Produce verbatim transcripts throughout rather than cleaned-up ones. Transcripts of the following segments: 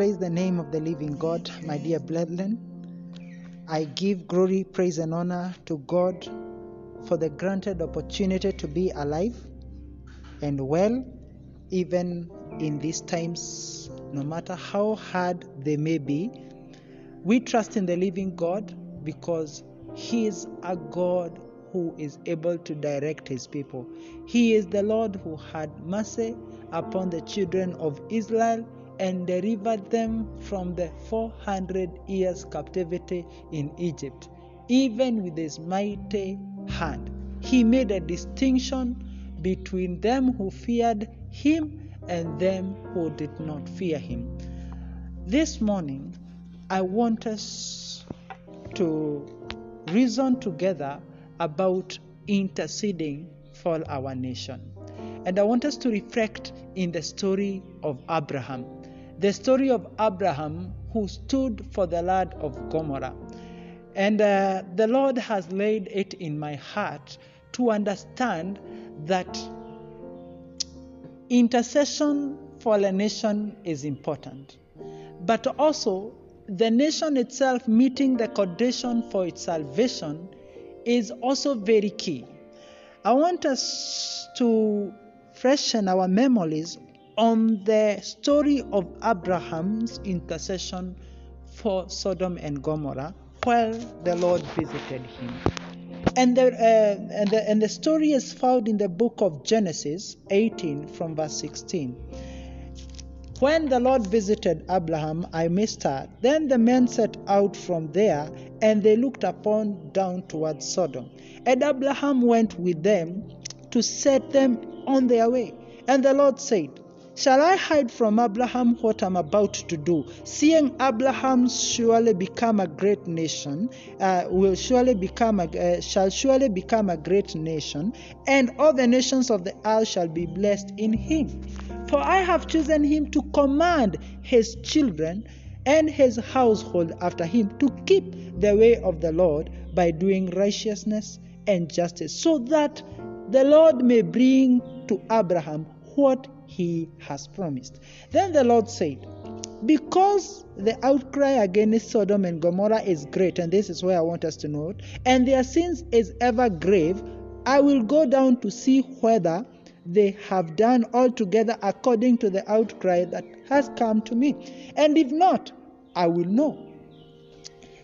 Praise the name of the living God, my dear brethren. I give glory, praise, and honor to God for the granted opportunity to be alive and well, even in these times, no matter how hard they may be. We trust in the living God because He is a God who is able to direct His people. He is the Lord who had mercy upon the children of Israel and delivered them from the four hundred years captivity in Egypt. Even with His mighty hand, He made a distinction between them who feared Him and them who did not fear Him. This morning, I want us to reason together about interceding for our nation. And I want us to reflect in the story of Abraham. The story of Abraham who stood for the land of Gomorrah. And uh, the Lord has laid it in my heart to understand that intercession for a nation is important. But also, the nation itself meeting the condition for its salvation is also very key. I want us to freshen our memories on the story of Abraham's intercession for Sodom and Gomorrah while the Lord visited him. And the, uh, and the, and the story is found in the book of Genesis eighteen from verse sixteen. When the Lord visited Abraham, I missed her. Then the men set out from there, and they looked upon down towards Sodom. And Abraham went with them to set them on their way. And the Lord said, shall I hide from Abraham what I'm about to do? Seeing Abraham surely become a great nation, uh, will surely become a, uh, shall surely become a great nation, and all the nations of the earth shall be blessed in him. For I have chosen him to command his children and his household after him to keep the way of the Lord by doing righteousness and justice, so that the Lord may bring to Abraham what he has promised. Then the Lord said, because the outcry against Sodom and Gomorrah is great, and this is where I want us to note, and their sins is ever grave, I will go down to see whether they have done altogether according to the outcry that has come to me. And if not, I will know.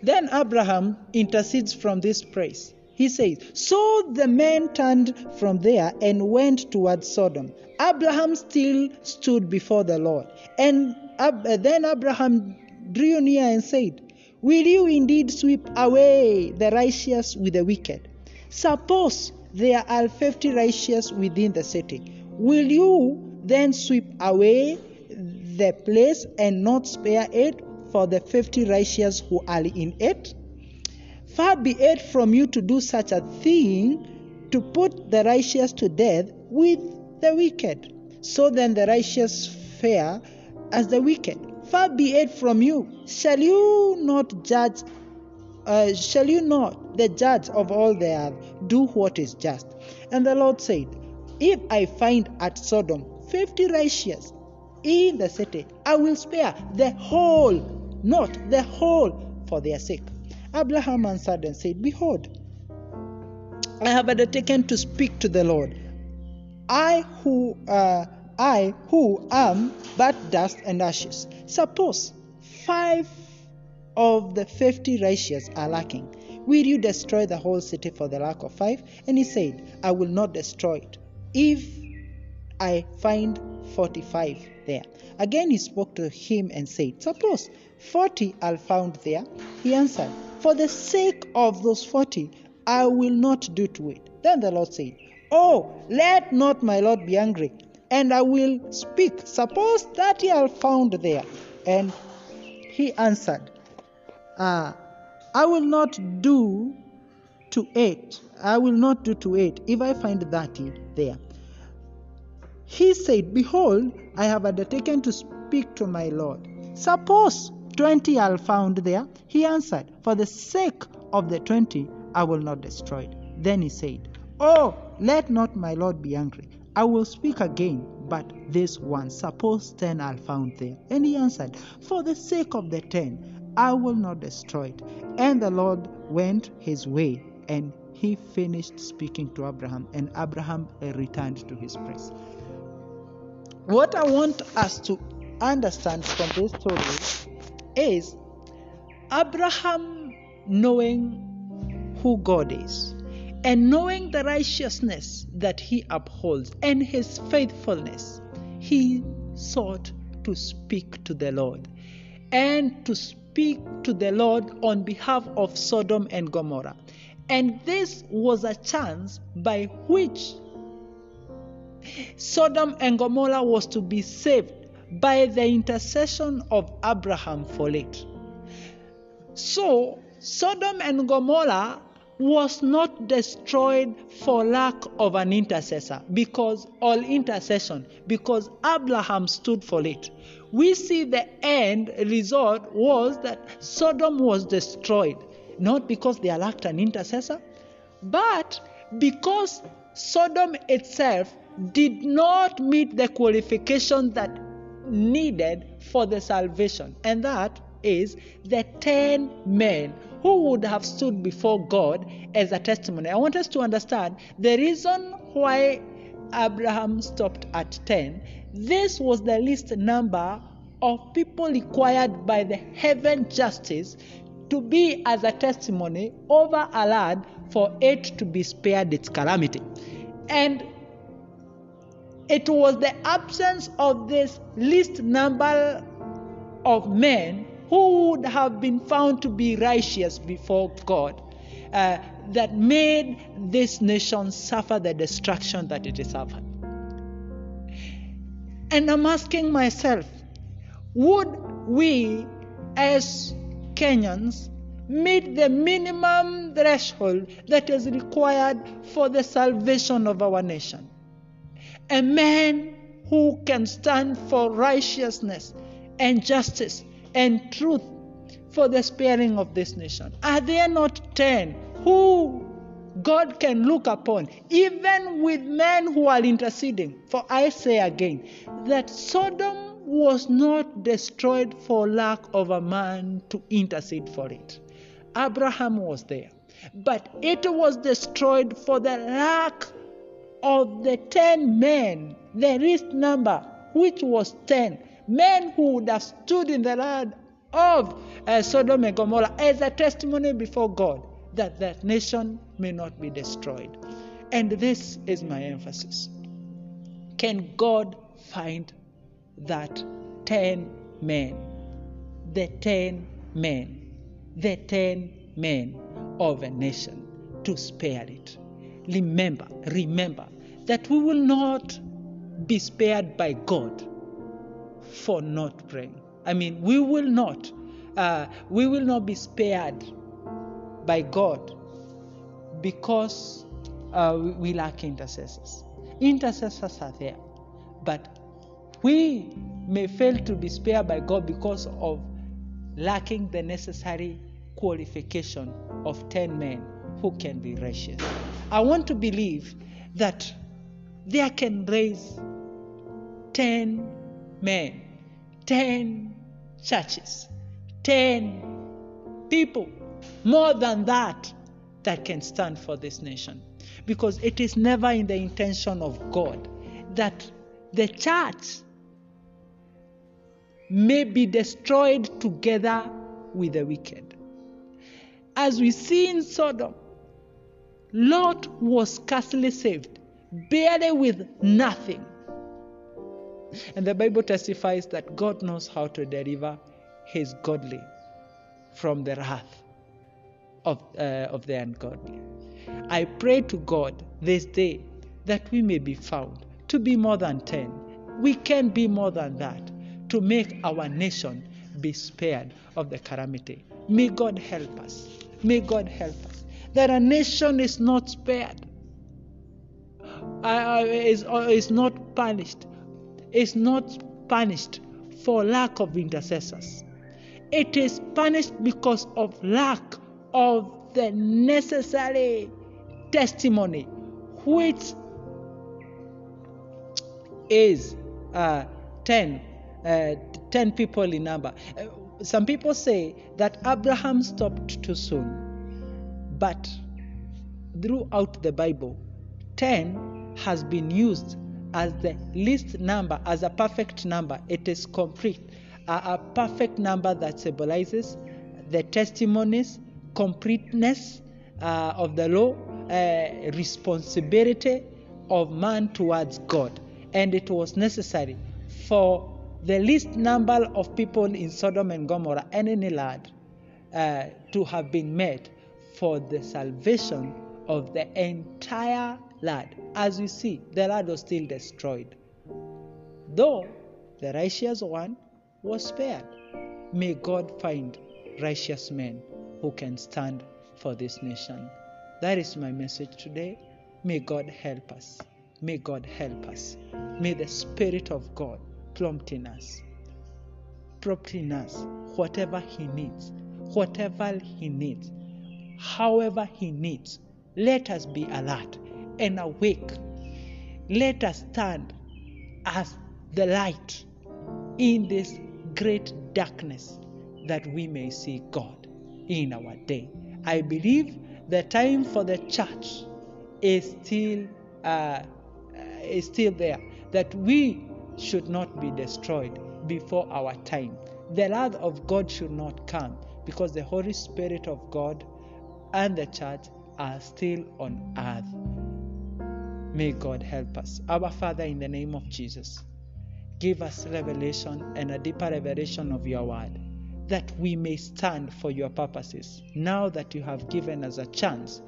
Then Abraham intercedes from this place. He says, so the men turned from there and went towards Sodom. Abraham still stood before the Lord. And then Abraham drew near and said, will you indeed sweep away the righteous with the wicked? Suppose there are fifty righteous within the city. Will you then sweep away the place and not spare it for the fifty righteous who are in it? Far be it from you to do such a thing, to put the righteous to death with the wicked. So then the righteous fare as the wicked. Far be it from you. Shall you not judge? Uh, shall you not, the judge of all the earth, do what is just? And the Lord said, if I find at Sodom fifty righteous in the city, I will spare the whole, not the whole, for their sake. Abraham answered and said, behold, I have undertaken to speak to the Lord, I who, uh, I who am but dust and ashes. Suppose five of the fifty righteous are lacking. Will you destroy the whole city for the lack of five? And he said, I will not destroy it, if I find forty-five there. Again he spoke to him and said, suppose forty are found there. He answered, for the sake of those forty, I will not do to it. Then the Lord said, oh, let not my Lord be angry, and I will speak. Suppose thirty are found there. And he answered, Uh, I will not do to it. I will not do to it if I find thirty there. He said, behold, I have undertaken to speak to my Lord. Suppose twenty are found there. He answered, for the sake of the twenty, I will not destroy it. Then he said, oh, let not my Lord be angry, I will speak again, but this one, suppose ten are found there. And he answered, For the sake of the ten, I will not destroy it. And the Lord went his way, and he finished speaking to Abraham, and Abraham returned to his place. What I want us to understand from this story is Abraham knowing who God is, and knowing the righteousness that he upholds and his faithfulness, he sought to speak to the Lord and to speak to the Lord on behalf of Sodom and Gomorrah. And this was a chance by which Sodom and Gomorrah was to be saved by the intercession of Abraham for it. So Sodom and Gomorrah was not destroyed for lack of an intercessor, because all intercession, because Abraham stood for it. We see the end result was that Sodom was destroyed, not because they lacked an intercessor, but because Sodom itself did not meet the qualification that needed for the salvation, and that is the ten men who would have stood before God as a testimony. I want us to understand the reason why Abraham stopped at ten. This was the least number of people required by the heaven justice to be as a testimony over a lad for it to be spared its calamity. And it was the absence of this least number of men who would have been found to be righteous before God, uh, that made this nation suffer the destruction that it is suffered. And I'm asking myself, would we as Kenyans meet the minimum threshold that is required for the salvation of our nation? A man who can stand for righteousness and justice and truth for the sparing of this nation. Are there not ten who God can look upon, even with men who are interceding? For I say again that Sodom was not destroyed for lack of a man to intercede for it. Abraham was there, but it was destroyed for the lack of the ten men, the least number, which was ten. Men who would have stood in the land of uh, Sodom and Gomorrah as a testimony before God that that nation may not be destroyed. And this is my emphasis. Can God find that ten men, the ten men, the ten men of a nation to spare it? Remember, remember that we will not be spared by God for not praying. I mean, we will not, uh, we will not be spared by God because uh, we lack intercessors. Intercessors are there, but we may fail to be spared by God because of lacking the necessary qualification of ten men who can be righteous. I want to believe that there can raise ten men, ten churches, ten people, more than that, that can stand for this nation. Because it is never in the intention of God that the church may be destroyed together with the wicked. As we see in Sodom, Lot was scarcely saved, barely with nothing. And the Bible testifies that God knows how to deliver his godly from the wrath of, uh, of the ungodly. I pray to God this day that we may be found to be more than ten. We can be more than that to make our nation be spared of the calamity. May God help us. May God help us. That a nation is not spared, uh, is, is not punished. Is not punished for lack of intercessors. It is punished because of lack of the necessary testimony which is uh, ten, uh, ten people in number. Uh, some people say that Abraham stopped too soon, but throughout the Bible, ten has been used as the least number, as a perfect number. It is complete, uh, a perfect number that symbolizes the testimonies, completeness uh, of the law, uh, responsibility of man towards God. And it was necessary for the least number of people in Sodom and Gomorrah and in the land uh, to have been made for the salvation of the entire land. As we see, the land was still destroyed, though the righteous one was spared. May God find righteous men who can stand for this nation. That is my message today. May God help us. May God help us. May the Spirit of God prompt in us, prompt in us whatever He needs, whatever He needs, however He needs. Let us be alert and awake. Let us stand as the light in this great darkness, that we may see God in our day. I believe the time for the church is still uh, is still there, that we should not be destroyed before our time. The wrath of God should not come, because the Holy Spirit of God and the church are still on earth. May God help us. Our Father, in the name of Jesus, give us revelation and a deeper revelation of your word, that we may stand for your purposes, now that you have given us a chance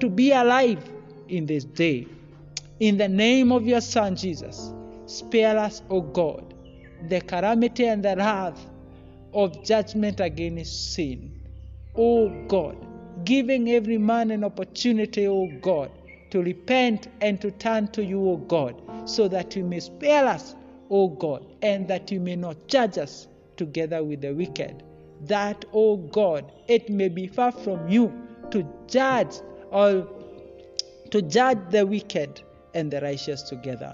to be alive in this day. In the name of your Son, Jesus, spare us, O God, the calamity and the wrath of judgment against sin. O God, giving every man an opportunity, O God, to repent and to turn to you, O God, so that you may spare us, O God, and that you may not judge us together with the wicked, that, O God, it may be far from you to judge or to judge the wicked and the righteous together.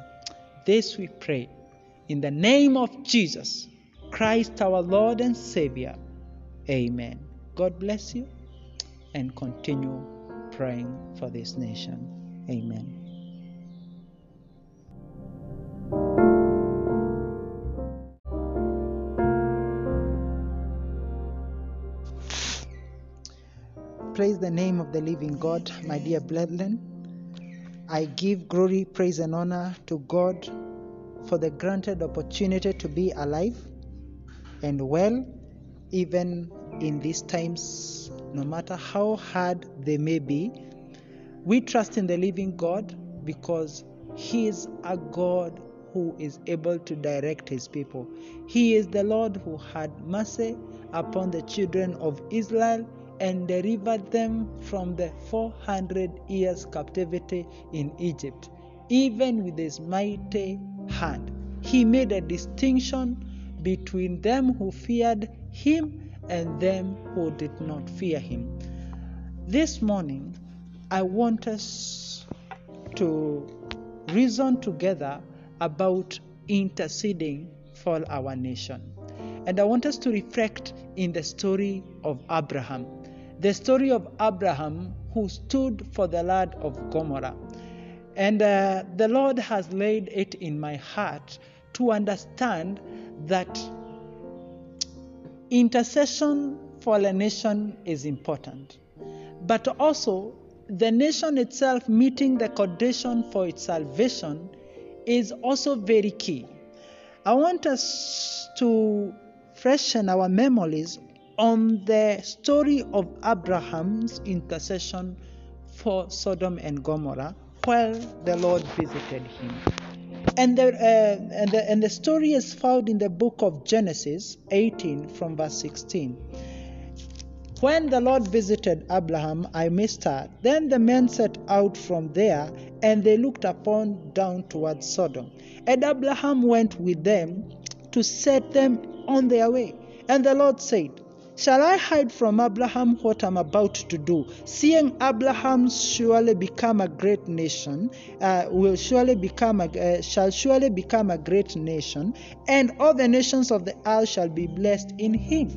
This we pray in the name of Jesus Christ, our Lord and Savior. Amen. God bless you, and continue praying for this nation. Amen. Praise the name of the living God, my dear brethren. I give glory, praise, and honor to God for the granted opportunity to be alive and well, even in these times, no matter how hard they may be. We trust in the living God, because He is a God who is able to direct His people. He is the Lord who had mercy upon the children of Israel and delivered them from the four hundred years captivity in Egypt. Even with his mighty hand, he made a distinction between them who feared him and them who did not fear him. This morning, I want us to reason together about interceding for our nation. And I want us to reflect in the story of Abraham. The story of Abraham, who stood for the land of Gomorrah. And uh, the Lord has laid it in my heart to understand that intercession for a nation is important, but also the nation itself meeting the condition for its salvation is also very key. I want us to freshen our memories on the story of Abraham's intercession for Sodom and Gomorrah while the Lord visited him. And the, uh, and, the, and the story is found in the book of Genesis eighteen from verse sixteen. When the Lord visited Abraham, I may start. Then the men set out from there, and they looked upon down towards Sodom. And Abraham went with them to set them on their way. And the Lord said, Shall I hide from Abraham what I'm about to do? Seeing Abraham surely become a great nation, uh, will surely become, a, uh, shall surely become a great nation, and all the nations of the earth shall be blessed in him.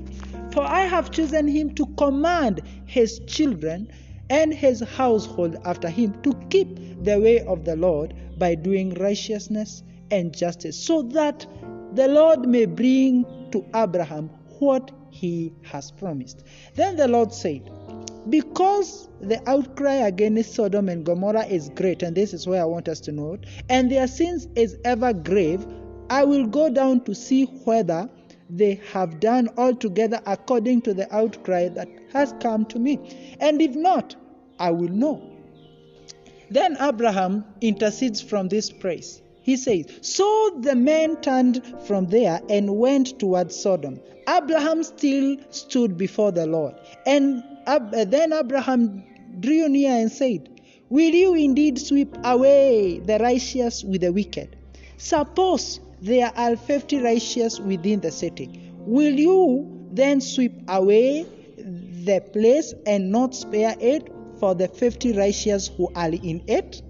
For I have chosen him to command his children and his household after him to keep the way of the Lord by doing righteousness and justice, so that the Lord may bring to Abraham what he has promised. Then the Lord said, because the outcry against Sodom and Gomorrah is great, and this is where I want us to note, and their sins is ever grave, I will go down to see whether they have done altogether according to the outcry that has come to me. And if not, I will know. Then Abraham intercedes from this place. He says, so the men turned from there and went toward Sodom. Abraham still stood before the Lord. And Ab- then Abraham drew near and said, will you indeed sweep away the righteous with the wicked? Suppose there are fifty righteous within the city. Will you then sweep away the place and not spare it for the fifty righteous who are in it?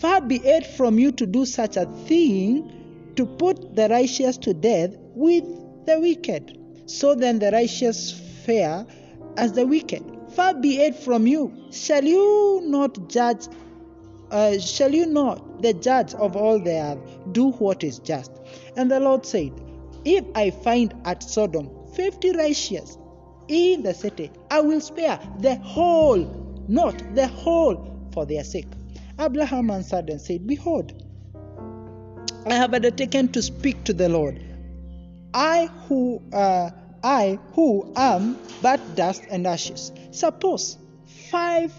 Far be it from you to do such a thing, to put the righteous to death with the wicked. So then the righteous fare as the wicked. Far be it from you. Shall you not judge? Uh, shall you not, the judge of all the earth, do what is just? And the Lord said, if I find at Sodom fifty righteous in the city, I will spare the whole, not the whole, for their sake. Abraham answered and said, behold, I have undertaken to speak to the Lord, I who uh, I who am but dust and ashes. Suppose five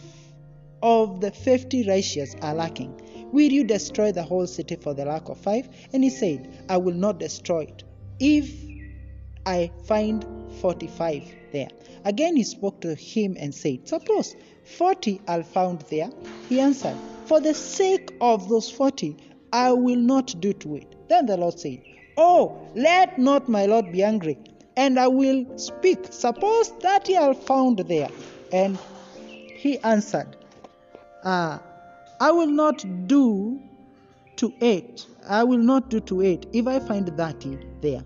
of the fifty righteous are lacking. Will you destroy the whole city for the lack of five? And he said, I will not destroy it, if I find forty-five there. Again he spoke to him and said, suppose forty are found there. He answered, for the sake of those forty, I will not do to it. Then the Lord said, oh, let not my Lord be angry, and I will speak. Suppose thirty are found there. And he answered, ah, I will not do to it. I will not do to it if I find thirty there.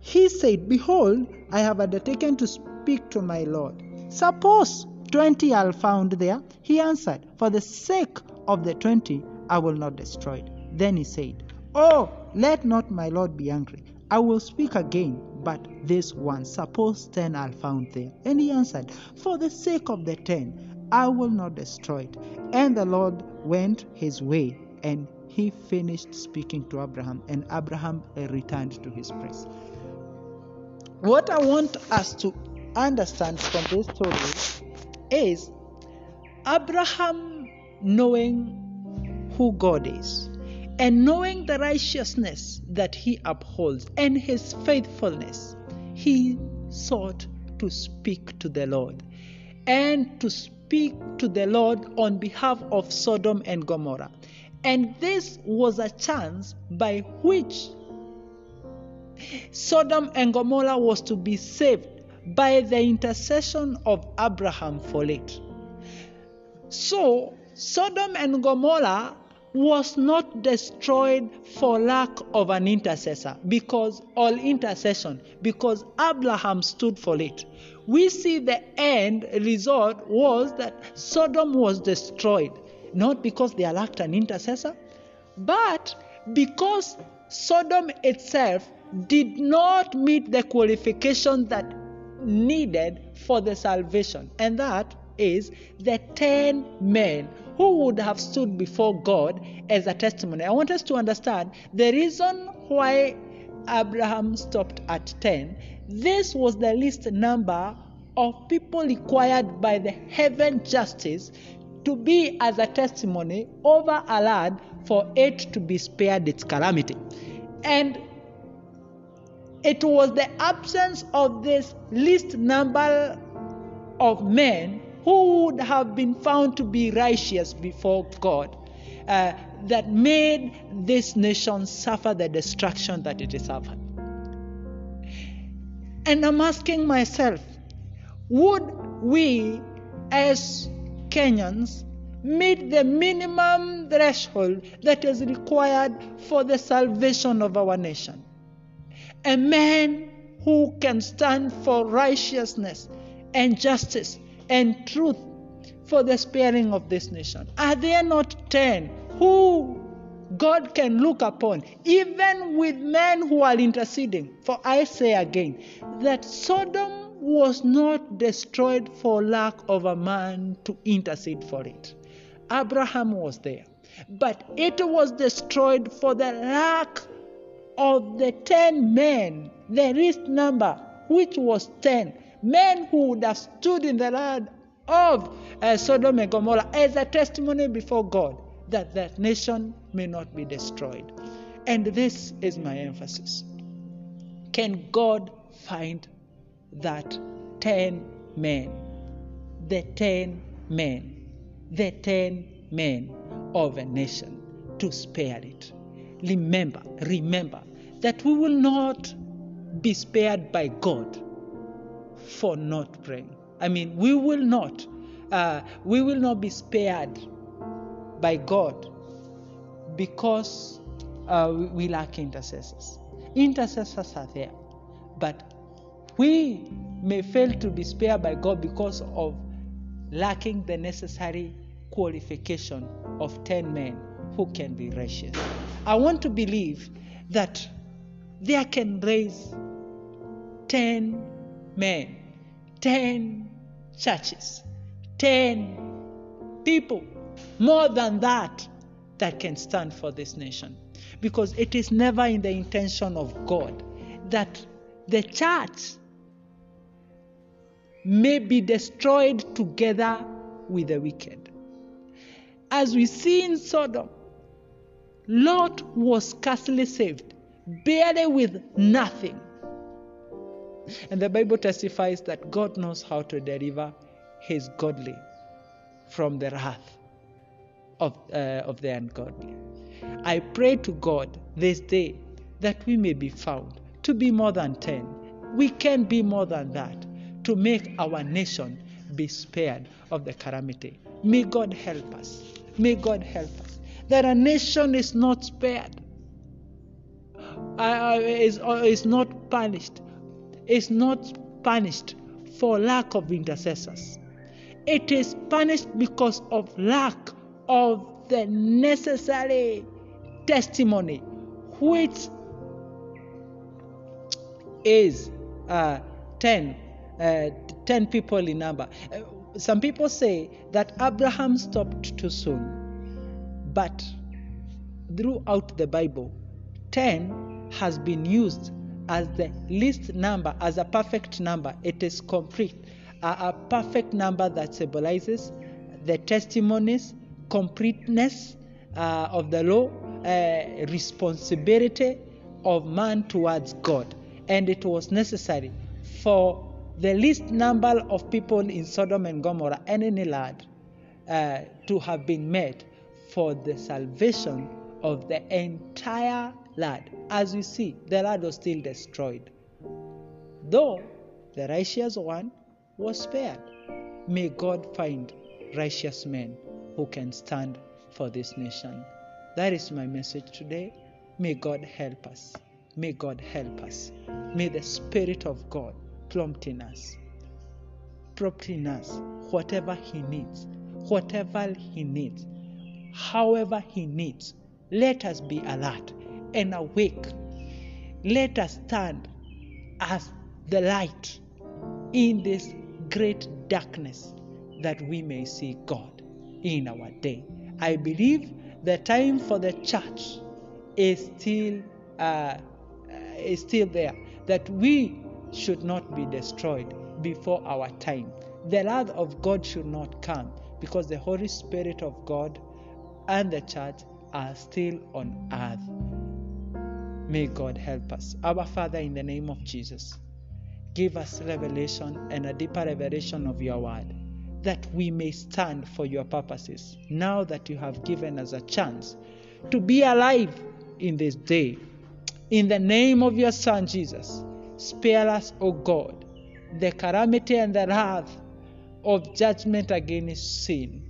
He said, behold, I have undertaken to speak to my Lord. Suppose twenty are found there. He answered, for the sake of the twenty, I will not destroy it. Then he said, oh, let not my Lord be angry, I will speak again, but this one. Suppose ten are found there. And he answered, for the sake of the ten, I will not destroy it. And the Lord went his way, and he finished speaking to Abraham, and Abraham returned to his place. What I want us to understand from this story is Abraham knowing who God is, and knowing the righteousness that he upholds and his faithfulness, he sought to speak to the Lord, and to speak to the Lord on behalf of Sodom and Gomorrah. And this was a chance by which Sodom and Gomorrah was to be saved by the intercession of Abraham for it. So Sodom and Gomorrah was not destroyed for lack of an intercessor, because all intercession, because Abraham stood for it. We see the end result was that Sodom was destroyed, not because they lacked an intercessor, but because Sodom itself did not meet the qualification that needed for the salvation, and that is the ten men who would have stood before God as a testimony. I want us to understand the reason why Abraham stopped at ten. This was the least number of people required by the heaven justice to be as a testimony over a lad, for it to be spared its calamity. And it was the absence of this least number of men who would have been found to be righteous before God uh, that made this nation suffer the destruction that it suffered. And I'm asking myself, would we as Kenyans meet the minimum threshold that is required for the salvation of our nation? A man who can stand for righteousness and justice and truth for the sparing of this nation. Are there not ten who God can look upon, even with men who are interceding? For I say again that Sodom was not destroyed for lack of a man to intercede for it. Abraham was there, but it was destroyed for the lack of the ten men, the least number, which was ten men who would have stood in the land of uh, Sodom and Gomorrah as a testimony before God that that nation may not be destroyed. And this is my emphasis. Can God find that ten men, the ten men, the ten men of a nation to spare it? Remember, remember that we will not be spared by God for not praying. I mean, we will not, uh, we will not be spared by God because uh, we lack intercessors. Intercessors are there, but we may fail to be spared by God because of lacking the necessary qualification of ten men who can be righteous. I want to believe that there can raise ten men, ten churches, ten people, more than that, that can stand for this nation. Because it is never in the intention of God that the church may be destroyed together with the wicked. As we see in Sodom, Lot was scarcely saved, barely with nothing. And the Bible testifies that God knows how to deliver his godly from the wrath of, uh, of the ungodly. I pray to God this day that we may be found to be more than ten. We can be more than that to make our nation be spared of the calamity. May God help us. May God help us. That a nation is not spared, uh, is, is not punished, is not punished for lack of intercessors. It is punished because of lack of the necessary testimony, which is uh, ten. Uh, ten people in number. Uh, some people say that Abraham stopped too soon, but throughout the Bible, ten has been used as the least number, as a perfect number. It is complete, a, a perfect number that symbolizes the testimonies, completeness uh, of the law, uh, responsibility of man towards God. And it was necessary for the least number of people in Sodom and Gomorrah and in Elad uh, to have been met for the salvation of the entire land. As you see, the land was still destroyed, though the righteous one was spared. May God find righteous men who can stand for this nation. That is my message today. May God help us. May God help us. May the Spirit of God prompt in us, prompt in us, whatever he needs, whatever he needs, however he needs. Let us be alert and awake. Let us stand as the light in this great darkness that we may see God in our day. I believe the time for the church is still uh, is still there, that we should not be destroyed before our time. The wrath of God should not come, because the Holy Spirit of God and the church are still on earth. May God help us. Our Father, in the name of Jesus, give us revelation and a deeper revelation of your word, that we may stand for your purposes, now that you have given us a chance to be alive in this day. In the name of your Son, Jesus, Spare us, O God, the calamity and the wrath of judgment against sin.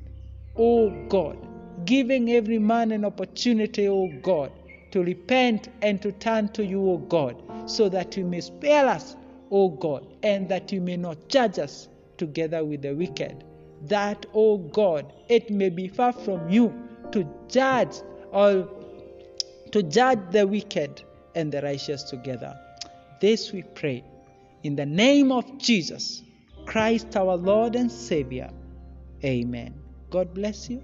O God, giving every man an opportunity, O God, to repent and to turn to you, O God, so that you may spare us, O God, and that you may not judge us together with the wicked. That, O God, it may be far from you to judge or to judge the wicked and the righteous together. This we pray in the name of Jesus Christ, our Lord and Savior. Amen. God bless you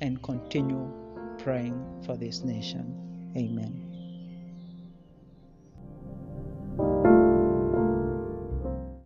and continue praying for this nation. Amen.